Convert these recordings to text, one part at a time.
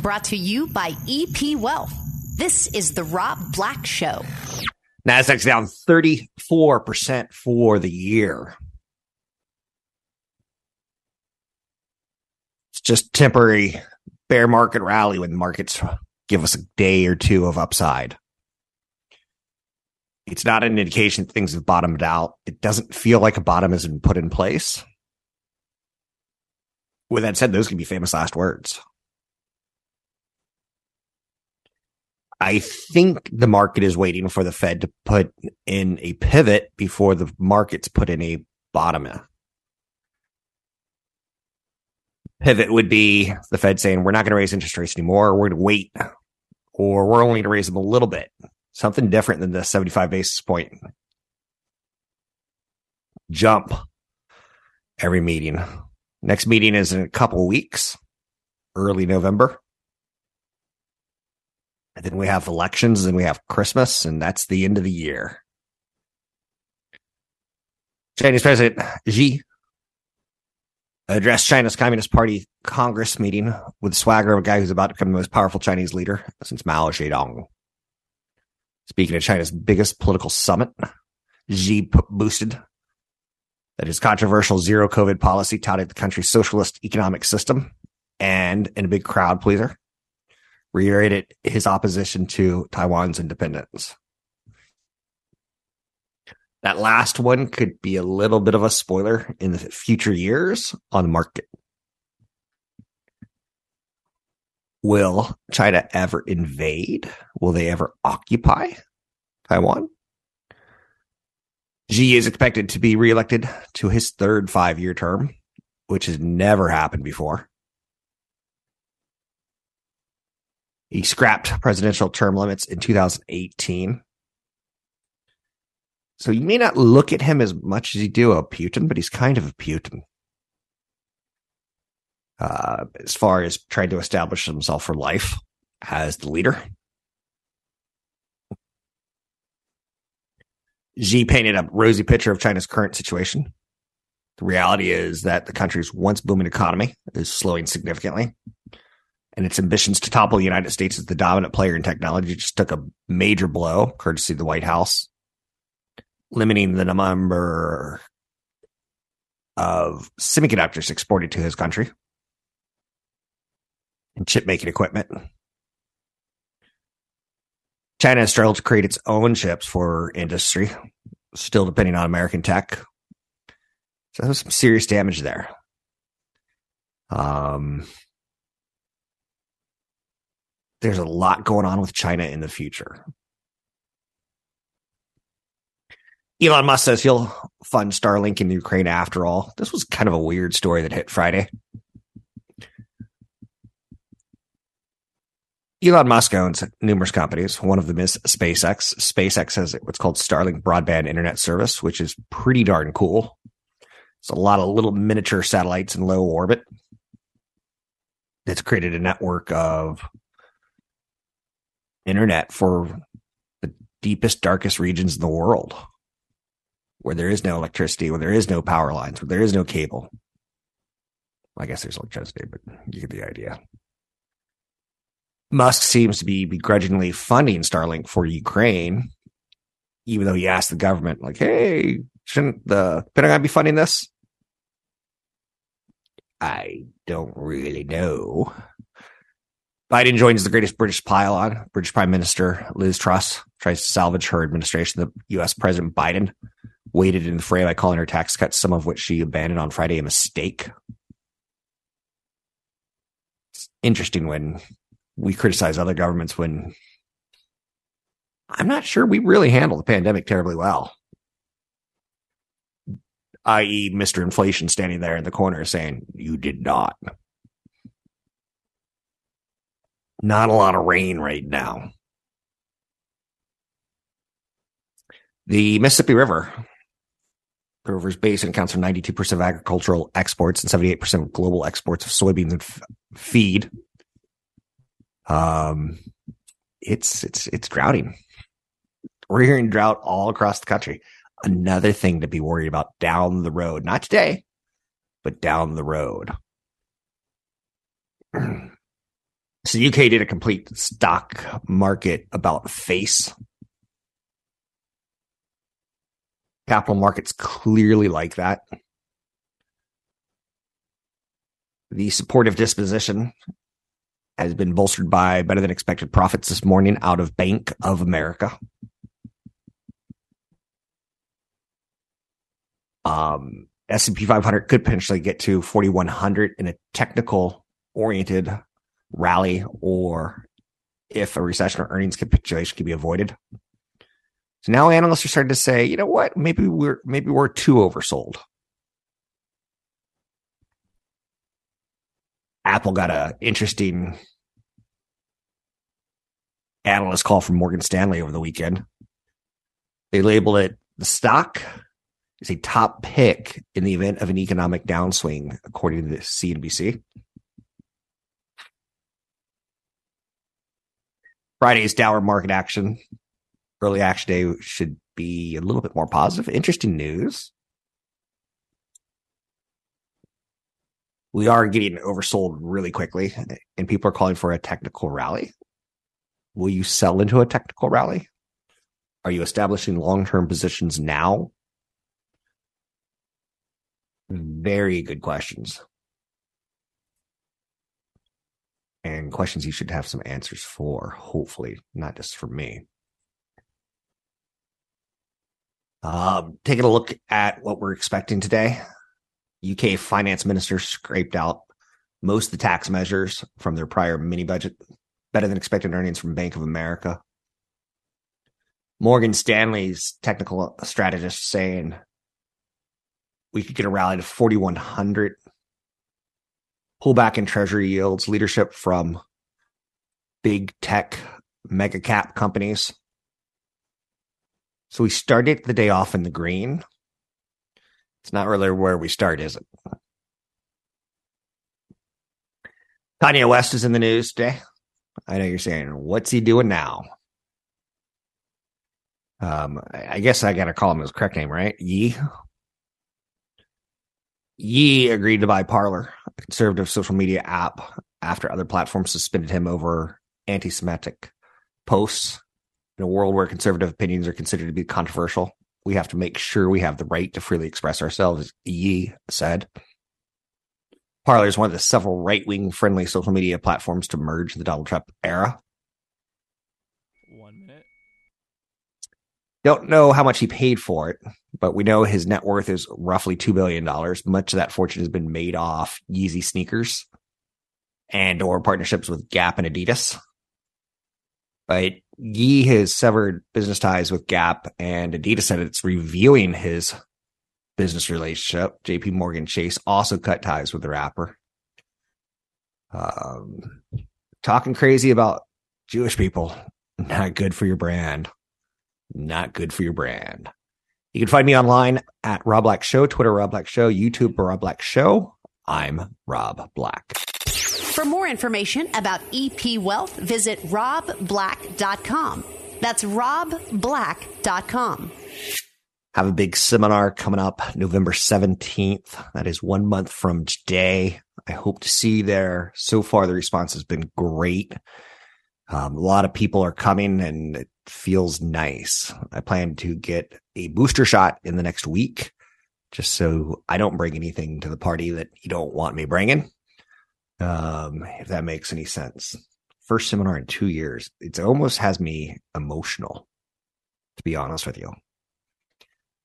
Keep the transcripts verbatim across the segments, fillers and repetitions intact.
Brought to you by E P Wealth. This is the Rob Black Show. Nasdaq's down thirty-four percent for the year. It's just temporary bear market rally when markets give us a day or two of upside. It's not an indication things have bottomed out. It doesn't feel like a bottom has been put in place. With that said, those can be famous last words. I think the market is waiting for the Fed to put in a pivot before the market's put in a bottom. Pivot would be the Fed saying, we're not going to raise interest rates anymore. We're going to wait, or we're only going to raise them a little bit. Something different than the seventy-five basis point jump every meeting. Next meeting is in a couple weeks, early November. And then we have elections, and then we have Christmas, and that's the end of the year. Chinese President Xi addressed China's Communist Party Congress meeting with the swagger of a guy who's about to become the most powerful Chinese leader since Mao Zedong. Speaking of China's biggest political summit, Xi boosted that his controversial zero-COVID policy touted the country's socialist economic system and, in a big crowd pleaser, reiterated his opposition to Taiwan's independence. That last one could be a little bit of a spoiler in the future years on the market. Will China ever invade? Will they ever occupy Taiwan? Xi is expected to be reelected to his third five-year term, which has never happened before. He scrapped presidential term limits in two thousand eighteen. So you may not look at him as much as you do a Putin, but he's kind of a Putin. Uh, as far as trying to establish himself for life as the leader. Xi painted a rosy picture of China's current situation. The reality is that the country's once booming economy is slowing significantly, and its ambitions to topple the United States as the dominant player in technology just took a major blow, courtesy of the White House, limiting the number of semiconductors exported to his country and chip-making equipment. China has struggled to create its own chips for industry, still depending on American tech. So there's some serious damage there. Um, there's a lot going on with China in the future. Elon Musk says he'll fund Starlink in Ukraine after all. This was kind of a weird story that hit Friday. Elon Musk owns numerous companies. One of them is SpaceX. SpaceX has what's called Starlink broadband internet service, which is pretty darn cool. It's a lot of little miniature satellites in low orbit. It's created a network of internet for the deepest, darkest regions in the world, where there is no electricity, where there is no power lines, where there is no cable. I guess there's electricity, but you get the idea. Musk seems to be begrudgingly funding Starlink for Ukraine, even though he asked the government, like, hey, shouldn't the Pentagon be funding this? I don't really know. Biden joins the greatest British pile on. British Prime Minister Liz Truss tries to salvage her administration. The U S President Biden waded in the fray by calling her tax cuts, some of which she abandoned on Friday, a mistake. It's interesting when we criticize other governments when I'm not sure we really handle the pandemic terribly well. that is, Mister Inflation standing there in the corner saying, you did not. Not a lot of rain right now. The Mississippi River. The river's basin accounts for ninety-two percent of agricultural exports and seventy-eight percent of global exports of soybeans and f- feed. Um, it's it's it's droughting. We're hearing drought all across the country. Another thing to be worried about down the road. Not today, but down the road. So the U K did a complete stock market about face. Capital markets clearly like that. The supportive disposition has been bolstered by better than expected profits this morning out of Bank of America. Um, S and P five hundred could potentially get to forty-one hundred in a technical-oriented rally, or if a recession or earnings capitulation can be avoided. So now analysts are starting to say, you know what, maybe we're maybe we're too oversold. Apple got an interesting analyst call from Morgan Stanley over the weekend. They labeled it the stock is a top pick in the event of an economic downswing, according to the C N B C. Friday's downward market action, early action day, should be a little bit more positive. Interesting news. We are getting oversold really quickly, and people are calling for a technical rally. Will you sell into a technical rally? Are you establishing long-term positions now? Very good questions. And questions you should have some answers for, hopefully, not just for me. Um, taking a look at what we're expecting today. U K finance minister scraped out most of the tax measures from their prior mini budget. Better than expected earnings from Bank of America. Morgan Stanley's technical strategist saying we could get a rally to forty-one hundred. Pullback in treasury yields, leadership from big tech, mega cap companies. So we started the day off in the green. It's not really where we start, is it? Kanye West is in the news today. I know you're saying, what's he doing now? Um, I guess I got to call him his correct name, right? Yee. Yee agreed to buy Parler, a conservative social media app, after other platforms suspended him over anti-Semitic posts. In a world where conservative opinions are considered to be controversial, we have to make sure we have the right to freely express ourselves, Yee said. Parler is one of the several right-wing friendly social media platforms to merge the Donald Trump era. One minute. Don't know how much he paid for it, but we know his net worth is roughly two billion dollars. Much of that fortune has been made off Yeezy sneakers and or partnerships with Gap and Adidas. But Yee has severed business ties with Gap, and Adidas said it's reviewing his business relationship. JPMorgan Chase also cut ties with the rapper. Um, talking crazy about Jewish people. Not good for your brand. Not good for your brand. You can find me online at Rob Black Show, Twitter Rob Black Show, YouTube Rob Black Show. I'm Rob Black. For more information about E P Wealth, visit rob black dot com. That's rob black dot com. Have a big seminar coming up November seventeenth. That is one month from today. I hope to see you there. So far, the response has been great. Um, a lot of people are coming, and it feels nice. I plan to get a booster shot in the next week, just so I don't bring anything to the party that you don't want me bringing. Um, if that makes any sense. First seminar in two years. It almost has me emotional, to be honest with you.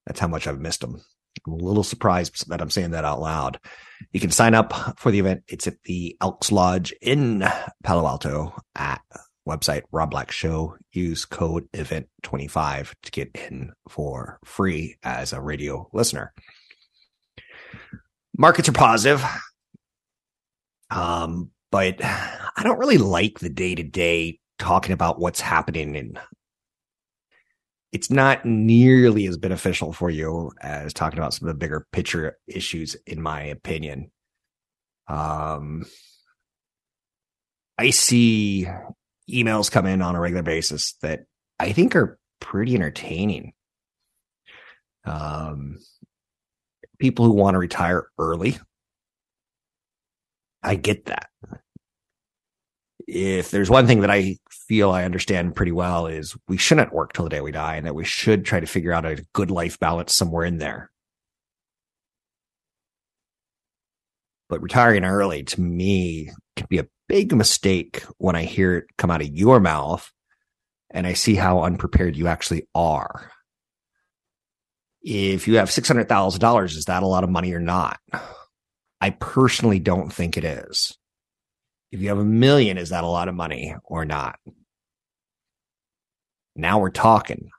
That's how much I've missed them. I'm a little surprised that I'm saying that out loud. You can sign up for the event. It's at the Elks Lodge in Palo Alto at website Rob Black Show. Use code event twenty-five to get in for free as a radio listener. Markets are positive. Um, but I I don't really like the day-to-day talking about what's happening, and it's not nearly as beneficial for you as talking about some of the bigger picture issues, in my opinion. Um, I see emails come in on a regular basis that I think are pretty entertaining. Um, people who want to retire early. I get that. If there's one thing that I feel I understand pretty well is we shouldn't work till the day we die, and that we should try to figure out a good life balance somewhere in there. But retiring early, to me, can be a big mistake when I hear it come out of your mouth and I see how unprepared you actually are. If you have six hundred thousand dollars, is that a lot of money or not? I personally don't think it is. If you have a million, is that a lot of money or not? Now we're talking,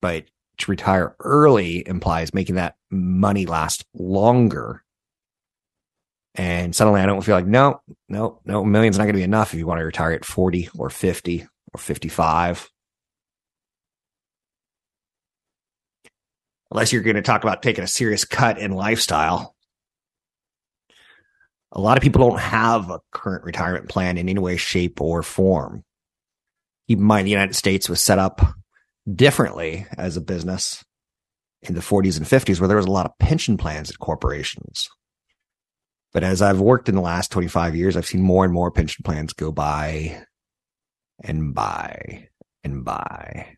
but to retire early implies making that money last longer. And suddenly I don't feel like, no, no, no, million's not going to be enough if you want to retire at forty or fifty or fifty-five. Unless you're going to talk about taking a serious cut in lifestyle. A lot of people don't have a current retirement plan in any way, shape, or form. Keep in mind, the United States was set up differently as a business in the forties and fifties, where there was a lot of pension plans at corporations. But as I've worked in the last twenty-five years, I've seen more and more pension plans go by and by and by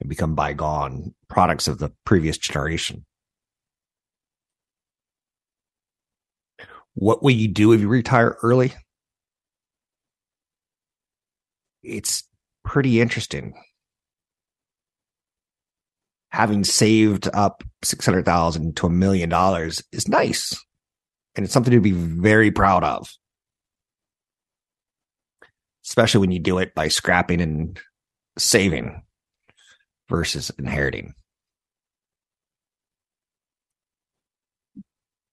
and become bygone products of the previous generation. What will you do if you retire early? It's pretty interesting. Having saved up six hundred thousand dollars to a million dollars is nice. And it's something to be very proud of. Especially when you do it by scrapping and saving versus inheriting.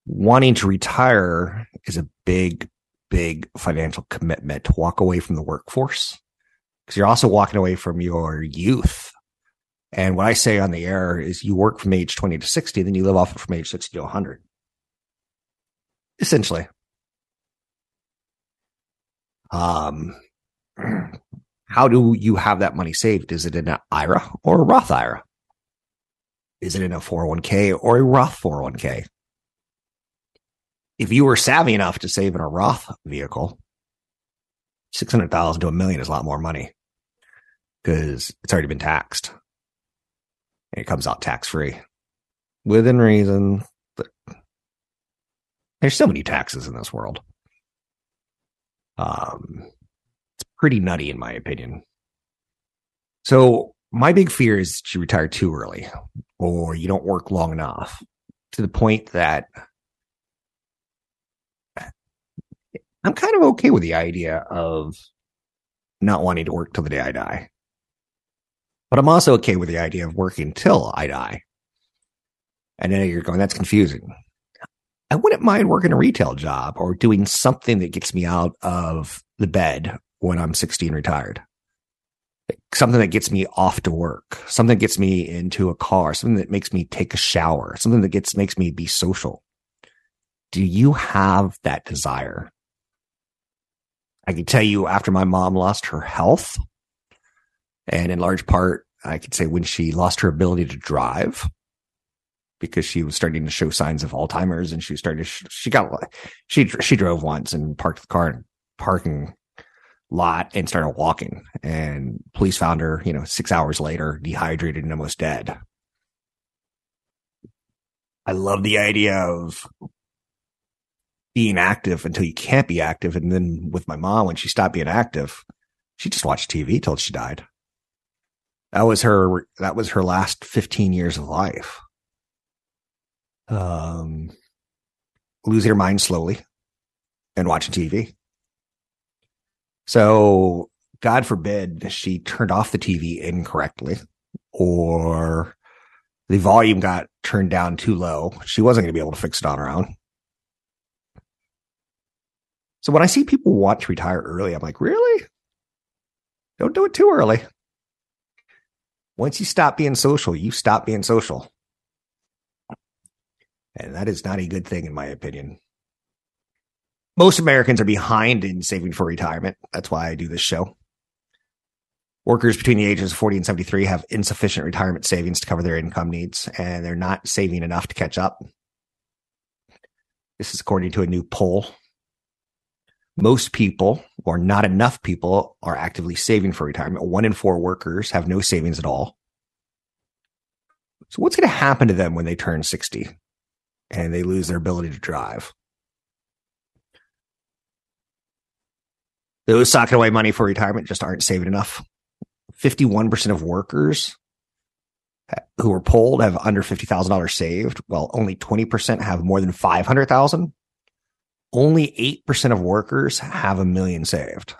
Wanting to retire is a big, big financial commitment to walk away from the workforce, because you're also walking away from your youth. And what I say on the air is you work from age twenty to sixty, then you live off from age sixty to one hundred. Essentially. Um, how do you have that money saved? Is it in an I R A or a Roth I R A? Is it in a four oh one k or a Roth four oh one k? If you were savvy enough to save in a Roth vehicle, six hundred thousand dollars to a million is a lot more money because it's already been taxed and it comes out tax-free within reason. But there's so many taxes in this world. Um, it's pretty nutty in my opinion. So my big fear is that you retire too early or you don't work long enough to the point that I'm kind of okay with the idea of not wanting to work till the day I die. But I'm also okay with the idea of working till I die. And then you're going, that's confusing. I wouldn't mind working a retail job or doing something that gets me out of the bed when I'm sixty and retired. Something that gets me off to work. Something that gets me into a car. Something that makes me take a shower. Something that gets makes me be social. Do you have that desire? I can tell you after my mom lost her health, and in large part, I could say when she lost her ability to drive because she was starting to show signs of Alzheimer's, and she started, she got, she, she drove once and parked the car in a parking lot and started walking, and police found her, you know, six hours later, dehydrated and almost dead. I love the idea of being active until you can't be active. And then with my mom, when she stopped being active, she just watched T V till she died. That was her, that was her last fifteen years of life. Um, losing her mind slowly and watching T V. So God forbid she turned off the T V incorrectly or the volume got turned down too low. She wasn't going to be able to fix it on her own. So when I see people want to retire early, I'm like, really? Don't do it too early. Once you stop being social, you stop being social. And that is not a good thing, in my opinion. Most Americans are behind in saving for retirement. That's why I do this show. Workers between the ages of forty and seventy-three have insufficient retirement savings to cover their income needs, and they're not saving enough to catch up. This is according to a new poll. Most people, or not enough people, are actively saving for retirement. One in four workers have no savings at all. So what's going to happen to them when they turn sixty and they lose their ability to drive? Those socking away money for retirement just aren't saving enough. fifty-one percent of workers who were polled have under fifty thousand dollars saved, while only twenty percent have more than five hundred thousand dollars. Only eight percent of workers have a million saved.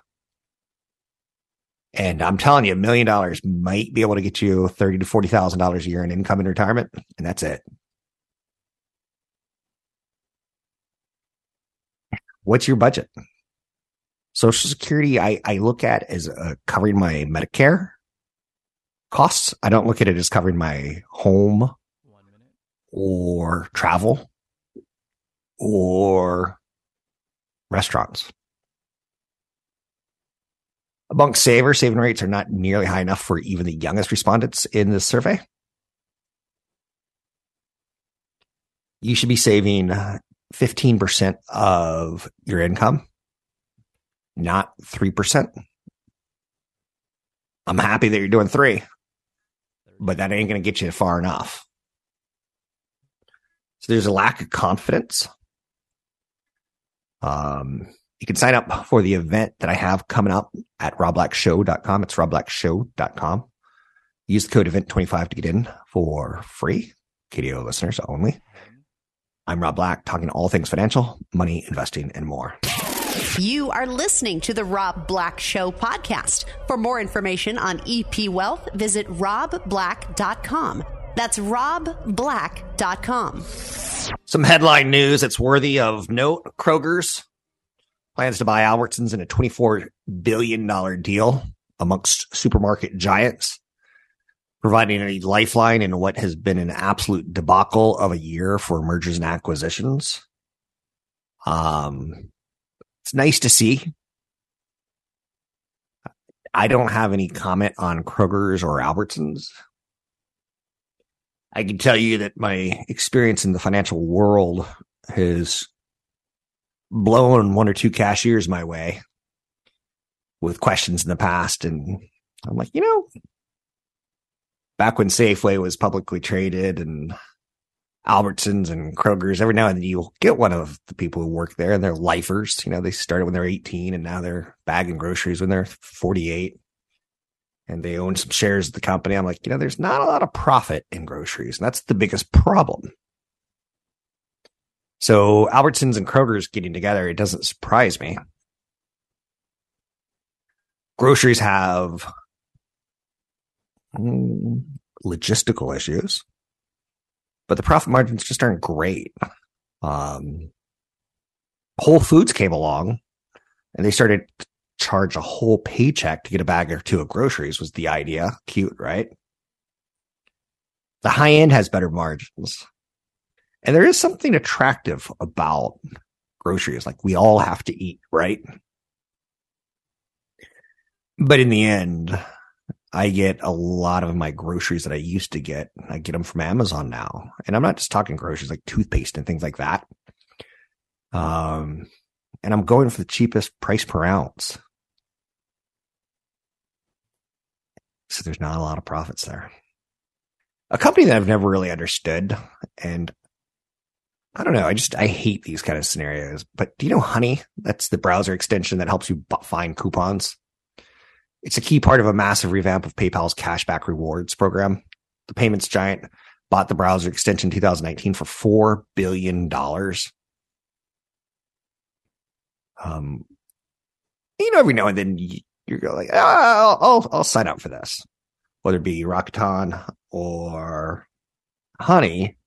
And I'm telling you, a million dollars might be able to get you thirty thousand to forty thousand dollars a year in income in retirement, and that's it. What's your budget? Social Security, I, I look at as uh, covering my Medicare costs. I don't look at it as covering my home or travel or restaurants. Among savers, saving rates are not nearly high enough for even the youngest respondents in this survey. You should be saving fifteen percent of your income, not three percent. I'm happy that you're doing three, but that ain't going to get you far enough. So there's a lack of confidence. Um, you can sign up for the event that I have coming up at Rob Black Show dot com. It's Rob Black Show dot com. Use the code event twenty-five to get in for free. K D O listeners only. I'm Rob Black, talking all things financial, money, investing, and more. You are listening to the Rob Black Show podcast. For more information on E P Wealth, visit Rob Black dot com. That's Rob Black dot com. Some headline news that's worthy of note. Kroger's plans to buy Albertsons in a twenty-four billion dollars deal amongst supermarket giants, providing a lifeline in what has been an absolute debacle of a year for mergers and acquisitions. Um... It's nice to see. I don't have any comment on Kroger's or Albertsons. I can tell you that my experience in the financial world has blown one or two cashiers my way with questions in the past. And I'm like, you know, back when Safeway was publicly traded and Albertsons and Kroger's, every now and then you'll get one of the people who work there and they're lifers. You know, they started when they're eighteen and now they're bagging groceries when they're forty-eight and they own some shares of the company. I'm like, you know, there's not a lot of profit in groceries, and that's the biggest problem. So Albertsons and Kroger's getting together, it doesn't surprise me. Groceries have mm, logistical issues, but the profit margins just aren't great. Um, Whole Foods came along and they started to charge a whole paycheck to get a bag or two of groceries, was the idea. Cute, right? The high end has better margins. And there is something attractive about groceries. Like, we all have to eat, right? But in the end, I get a lot of my groceries that I used to get. I get them from Amazon now. And I'm not just talking groceries, like toothpaste and things like that. Um, and I'm going for the cheapest price per ounce. So there's not a lot of profits there. A company that I've never really understood, and I don't know, I just, I hate these kind of scenarios. But do you know Honey? That's the browser extension that helps you find coupons. It's a key part of a massive revamp of PayPal's cashback rewards program. The payments giant bought the browser extension in two thousand nineteen for four billion dollars. Um, you know, every now and then you're like, oh, I'll, I'll, I'll sign up for this. Whether it be Rakuten or Honey,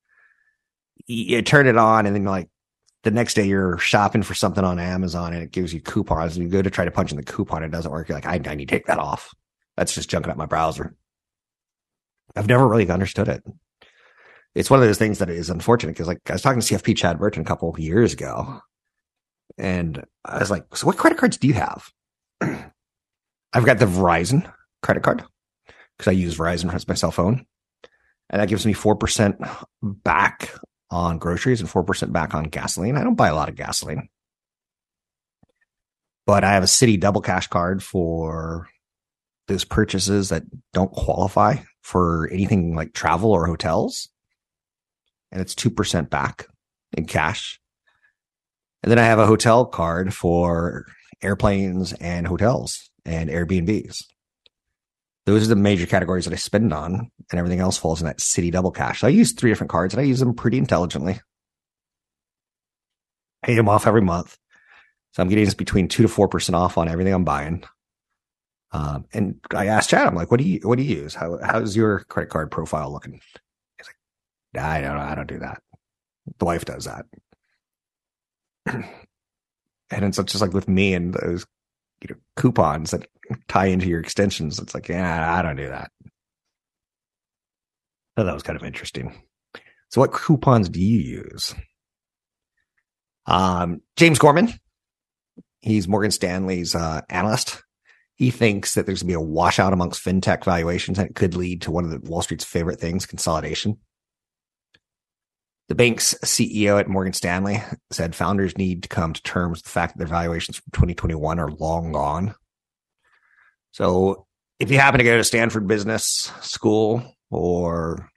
you turn it on and then you're like, the next day you're shopping for something on Amazon and it gives you coupons and you go to try to punch in the coupon. It doesn't work. You're like, I, I need to take that off. That's just junking up my browser. I've never really understood it. It's one of those things that is unfortunate because, like, I was talking to C F P Chad Burton a couple of years ago, and I was like, so what credit cards do you have? I've got the Verizon credit card because I use Verizon as my cell phone, and that gives me four percent back on groceries and four percent back on gasoline. I don't buy a lot of gasoline, but I have a Citi double cash card for those purchases that don't qualify for anything like travel or hotels. And it's two percent back in cash. And then I have a hotel card for airplanes and hotels and Airbnbs. Those are the major categories that I spend on, and everything else falls in that Citi double cash. So I use three different cards, and I use them pretty intelligently. Pay them off every month. So I'm getting between two to four percent off on everything I'm buying. Um, and I asked Chad, I'm like, what do you, what do you use? How, how's your credit card profile looking? He's like, I don't know. I don't do that. The wife does that. And it's just like with me and those, you know, coupons that tie into your extensions. It's like, yeah, I don't do that. So that was kind of interesting. So what coupons do you use? Um, James Gorman, he's Morgan Stanley's uh, analyst. He thinks that there's going to be a washout amongst fintech valuations, and it could lead to one of the Wall Street's favorite things, consolidation. The bank's C E O at Morgan Stanley said founders need to come to terms with the fact that their valuations from twenty twenty-one are long gone. So if you happen to go to Stanford Business School or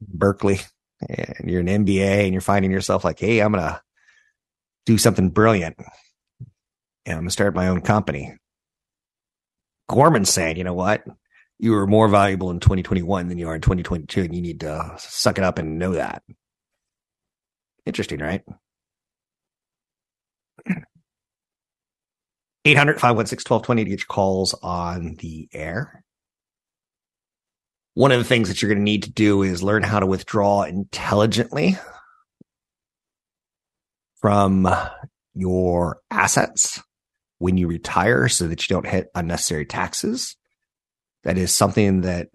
Berkeley and you're an M B A and you're finding yourself like, hey, I'm going to do something brilliant, and I'm going to start my own company. Gorman's saying, you know what? You were more valuable in twenty twenty-one than you are in twenty twenty-two, and you need to suck it up and know that. Interesting, right? eight hundred, five one six, one two two zero to get your calls on the air. One of the things that you're going to need to do is learn how to withdraw intelligently from your assets when you retire so that you don't hit unnecessary taxes. That is something that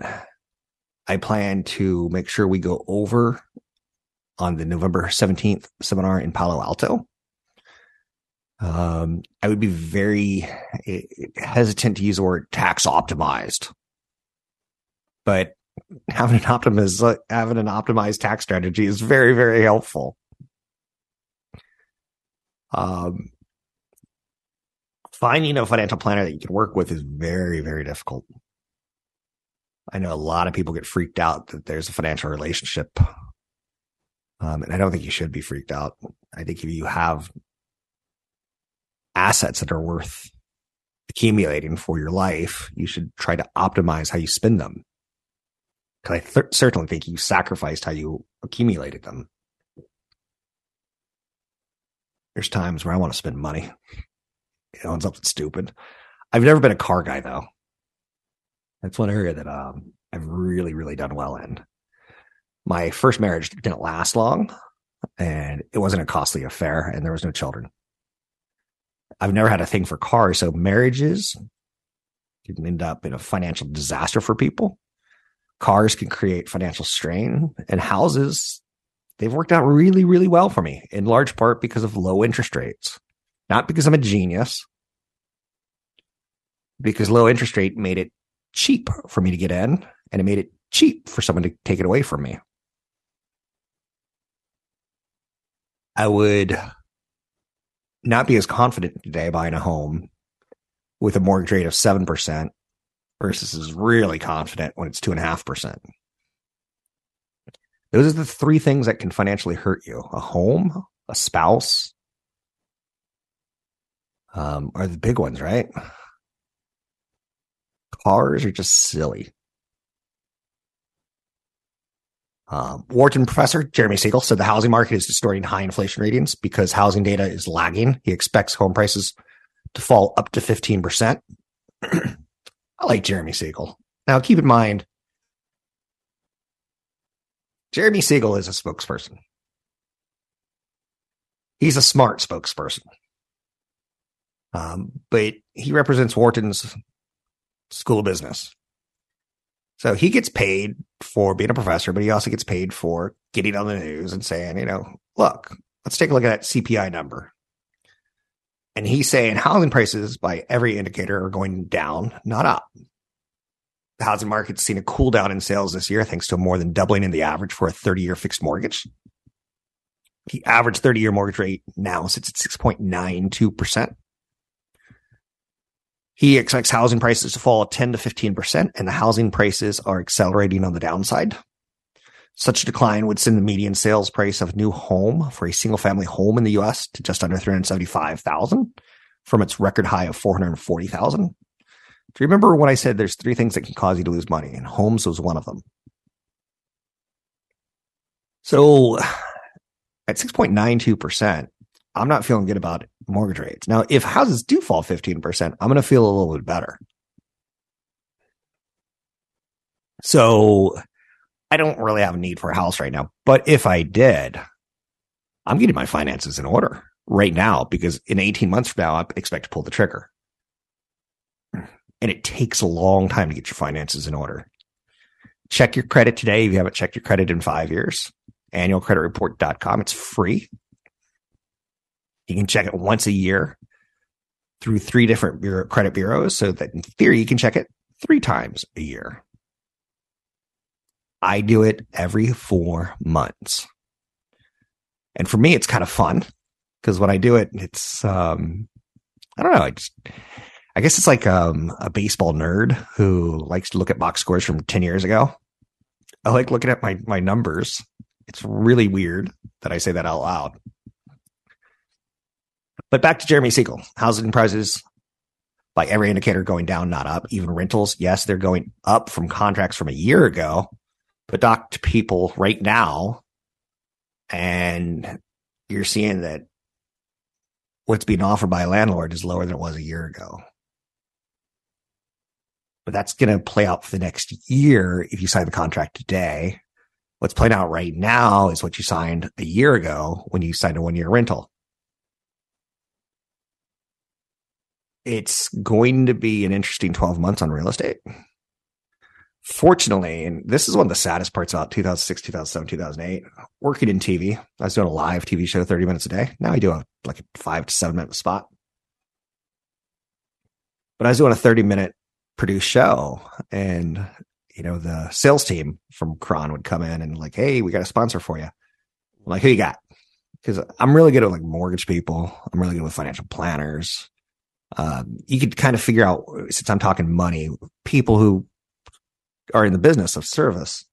I plan to make sure we go over on the November seventeenth seminar in Palo Alto. Um, I would be very hesitant to use the word tax optimized, but having an optimiz- having an optimized tax strategy is very, very helpful. Um, finding a financial planner that you can work with is very, very difficult. I know a lot of people get freaked out that there's a financial relationship. Um, and I don't think you should be freaked out. I think if you have assets that are worth accumulating for your life, you should try to optimize how you spend them. Because I th- certainly think you sacrificed how you accumulated them. There's times where I want to spend money on something stupid. I've never been a car guy, though. That's one area that um, I've really, really done well in. My first marriage didn't last long, and it wasn't a costly affair, and there was no children. I've never had a thing for cars, so marriages can end up in a financial disaster for people. Cars can create financial strain, and houses, they've worked out really, really well for me, in large part because of low interest rates. Not because I'm a genius, because low interest rate made it cheap for me to get in, and it made it cheap for someone to take it away from me. I would not be as confident today buying a home with a mortgage rate of seven percent versus is really confident when it's two point five percent. Those are the three things that can financially hurt you. A home, a spouse, um, are the big ones, right? Cars are just silly. Um, Wharton professor Jeremy Siegel said the housing market is distorting high inflation readings because housing data is lagging. He expects home prices to fall up to fifteen percent. I like Jeremy Siegel. Now, keep in mind, Jeremy Siegel is a spokesperson. he's a smart spokesperson. Um, but he represents Wharton's School of Business. So he gets paid for being a professor, but he also gets paid for getting on the news and saying, you know, look, let's take a look at that C P I number. And he's saying housing prices by every indicator are going down, not up. The housing market's seen a cool down in sales this year, thanks to more than doubling in the average for a thirty-year fixed mortgage. The average thirty-year mortgage rate now sits at six point nine two percent. He expects housing prices to fall ten to fifteen percent, and the housing prices are accelerating on the downside. Such a decline would send the median sales price of new home for a single-family home in the U S to just under three hundred seventy-five thousand dollars from its record high of four hundred forty thousand dollars. Do you remember when I said there's three things that can cause you to lose money, and homes was one of them? So at six point nine two percent, I'm not feeling good about mortgage rates. Now, if houses do fall fifteen percent, I'm going to feel a little bit better. So I don't really have a need for a house right now. But if I did, I'm getting my finances in order right now, because in eighteen months from now, I expect to pull the trigger. And it takes a long time to get your finances in order. Check your credit today if you haven't checked your credit in five years. annual credit report dot com. It's free. You can check it once a year through three different bureau, credit bureaus, so that in theory, you can check it three times a year. I do it every four months. And for me, it's kind of fun, because when I do it, it's, um, I don't know, I, just, I guess it's like um, a baseball nerd who likes to look at box scores from ten years ago. I like looking at my my numbers. It's really weird that I say that out loud. But back to Jeremy Siegel. Housing prices by every indicator going down, not up. Even rentals, yes, they're going up from contracts from a year ago, but docked to people right now. And you're seeing that what's being offered by a landlord is lower than it was a year ago. But that's going to play out for the next year if you sign the contract today. What's playing out right now is what you signed a year ago when you signed a one-year rental. It's going to be an interesting twelve months on real estate. Fortunately, and this is one of the saddest parts about two thousand six, two thousand seven, two thousand eight, working in T V. I was doing a live T V show thirty minutes a day. Now I do a, like a five to seven minute spot. But I was doing a thirty minute produced show, and you know, the sales team from Kron would come in and like, hey, we got a sponsor for you. I'm like, who you got? Because I'm really good at like mortgage people. I'm really good with financial planners. Um, you could kind of figure out, since I'm talking money, people who are in the business of service,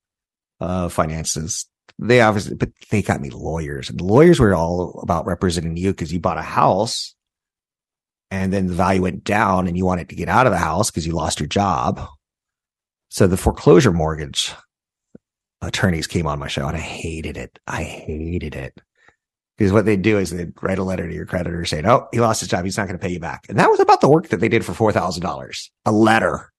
uh, finances, they obviously, but they got me lawyers, and lawyers were all about representing you because you bought a house and then the value went down and you wanted to get out of the house because you lost your job. So the foreclosure mortgage attorneys came on my show, and I hated it. I hated it. Because what they do is they write a letter to your creditor saying, oh, he lost his job. He's not going to pay you back. And that was about the work that they did for four thousand dollars. A letter.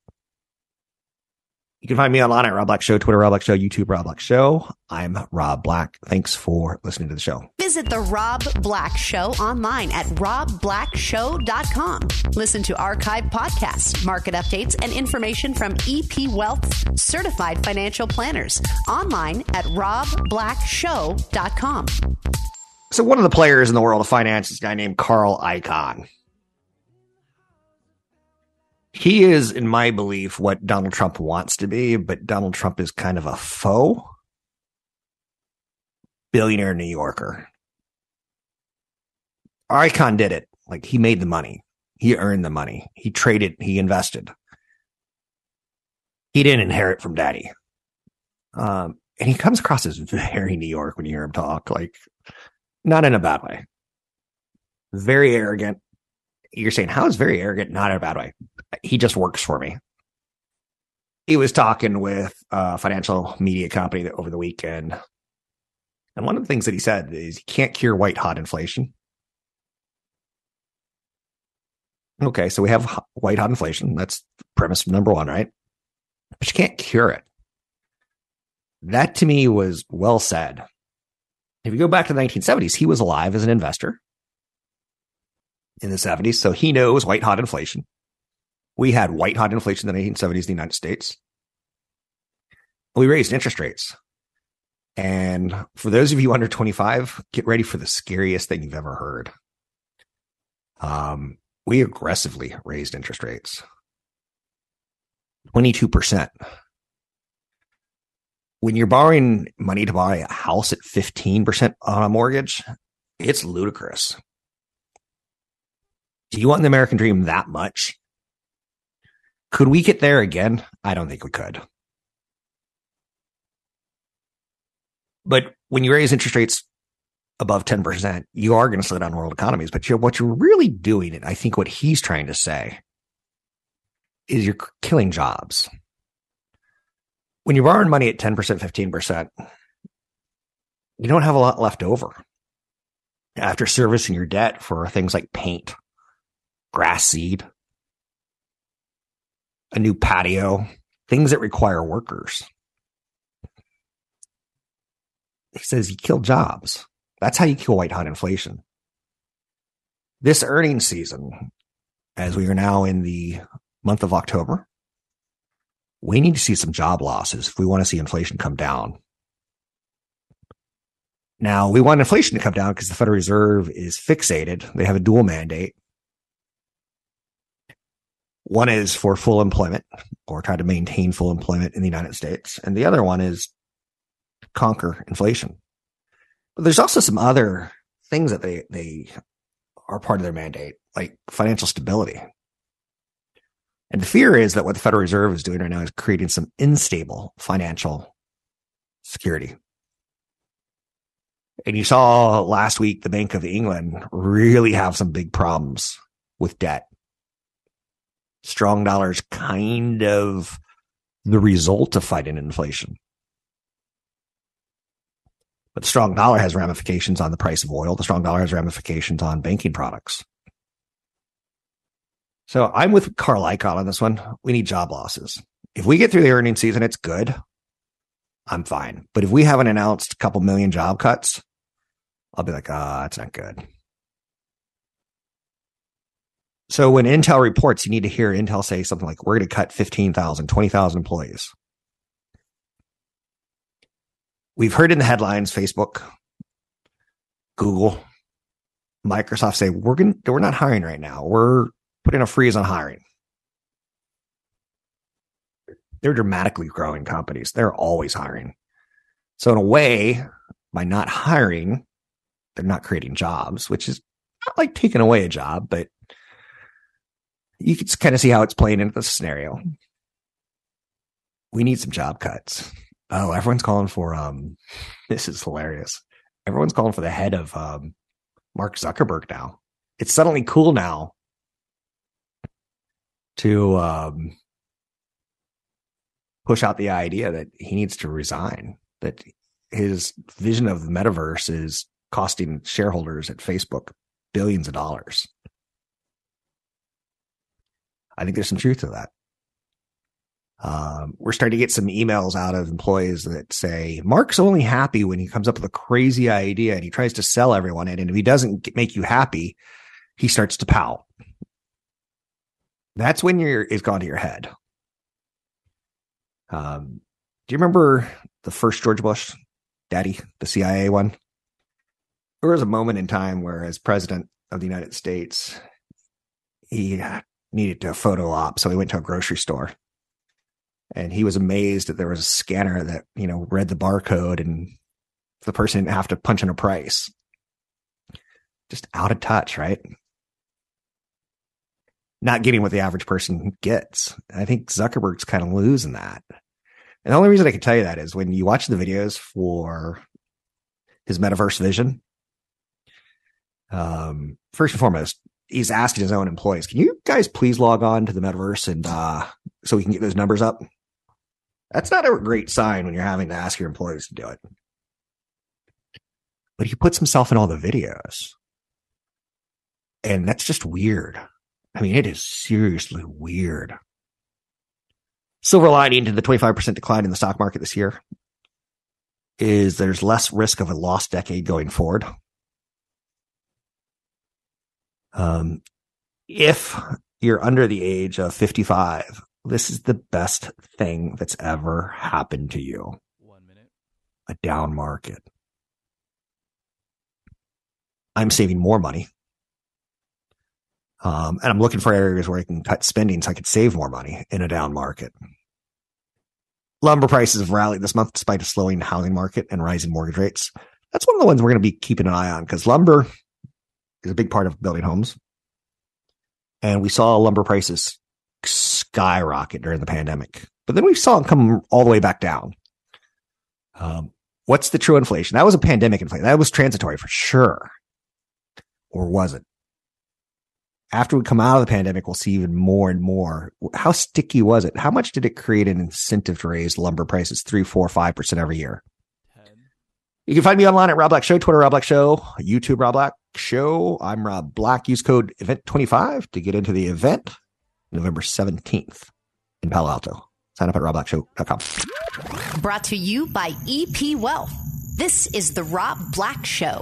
You can find me online at Rob Black Show, Twitter, Rob Black Show, YouTube, Rob Black Show. I'm Rob Black. Thanks for listening to the show. Visit the Rob Black Show online at rob black show dot com. Listen to archive podcasts, market updates, and information from E P Wealth certified financial planners online at rob black show dot com. So one of the players in the world of finance is a guy named Carl Icahn. He is, in my belief, what Donald Trump wants to be, but Donald Trump is kind of a faux billionaire New Yorker. Icahn did it. Like, he made the money. He earned the money. He traded. He invested. He didn't inherit from daddy. Um, and he comes across as very New York when you hear him talk. Like, not in a bad way. Very arrogant. You're saying, how is very arrogant? Not in a bad way. He just works for me. He was talking with a financial media company over the weekend. And one of the things that he said is, you can't cure white hot inflation. Okay, so we have white hot inflation. That's premise number one, right? But you can't cure it. That to me was well said. If you go back to the nineteen seventies, he was alive as an investor in the seventies, so he knows white-hot inflation. We had white-hot inflation in the nineteen seventies in the United States. We raised interest rates. And for those of you under twenty-five, get ready for the scariest thing you've ever heard. Um, we aggressively raised interest rates. twenty-two percent. When you're borrowing money to buy a house at fifteen percent on a mortgage, it's ludicrous. Do you want the American dream that much? Could we get there again? I don't think we could. But when you raise interest rates above ten percent, you are going to slow down world economies. But you're, what you're really doing, and I think what he's trying to say, is you're killing jobs. When you're borrowing money at ten percent, fifteen percent, you don't have a lot left over after servicing your debt for things like paint, grass seed, a new patio, things that require workers. He says you kill jobs. That's how you kill white-hot inflation. This earnings season, as we are now in the month of October, we need to see some job losses if we want to see inflation come down. Now, we want inflation to come down because the Federal Reserve is fixated. They have a dual mandate. One is for full employment, or try to maintain full employment in the United States, and the other one is conquer inflation. But there's also some other things that they they are part of their mandate, like financial stability. And the fear is that what the Federal Reserve is doing right now is creating some unstable financial security. And you saw last week the Bank of England really have some big problems with debt. Strong dollar is kind of the result of fighting inflation. But the strong dollar has ramifications on the price of oil. The strong dollar has ramifications on banking products. So I'm with Carl Icahn on this one. We need job losses. If we get through the earnings season, it's good. I'm fine. But if we haven't announced a couple million job cuts, I'll be like, ah, oh, that's not good. So when Intel reports, you need to hear Intel say something like, we're going to cut fifteen thousand, twenty thousand employees. We've heard in the headlines, Facebook, Google, Microsoft say, we're going we're not hiring right now. We're putting a freeze on hiring. They're dramatically growing companies. They're always hiring. So in a way, by not hiring, they're not creating jobs, which is not like taking away a job, but you can kind of see how it's playing into the scenario. We need some job cuts. Oh, everyone's calling for, um, this is hilarious. Everyone's calling for the head of um, Mark Zuckerberg now. It's suddenly cool now to um, push out the idea that he needs to resign, that his vision of the metaverse is costing shareholders at Facebook billions of dollars. I think there's some truth to that. Um, we're starting to get some emails out of employees that say, Mark's only happy when he comes up with a crazy idea and he tries to sell everyone it. And if he doesn't make you happy, he starts to pout. That's when you're, it's gone to your head. Um, do you remember the first George Bush, Daddy, the C I A one? There was a moment in time where as president of the United States, he needed to photo op. So he went to a grocery store. And he was amazed that there was a scanner that, you know, read the barcode and the person didn't have to punch in a price. Just out of touch, right? Not getting what the average person gets. And I think Zuckerberg's kind of losing that. And the only reason I can tell you that is when you watch the videos for his metaverse vision, um, first and foremost, he's asking his own employees, can you guys please log on to the metaverse and uh, so we can get those numbers up? That's not a great sign when you're having to ask your employees to do it. But he puts himself in all the videos. And that's just weird. I mean, it is seriously weird. Silver lining to the twenty-five percent decline in the stock market this year. is there's less risk of a lost decade going forward. Um, if you're under the age of fifty-five, this is the best thing that's ever happened to you. One minute. A down market. I'm saving more money. Um, and I'm looking for areas where I can cut spending so I could save more money in a down market. Lumber prices have rallied this month despite a slowing housing market and rising mortgage rates. That's one of the ones we're going to be keeping an eye on because lumber is a big part of building homes. And we saw lumber prices skyrocket during the pandemic, but then we saw it come all the way back down. Um, what's the true inflation? That was a pandemic inflation. That was transitory for sure. Or was it? After we come out of the pandemic, we'll see even more and more. How sticky was it? How much did it create an incentive to raise lumber prices three, four, five percent every year? ten You can find me online at Rob Black Show, Twitter Rob Black Show, YouTube Rob Black Show. I'm Rob Black. Use code event twenty-five to get into the event November seventeenth in Palo Alto. Sign up at rob black show dot com. Brought to you by E P Wealth. This is the Rob Black Show.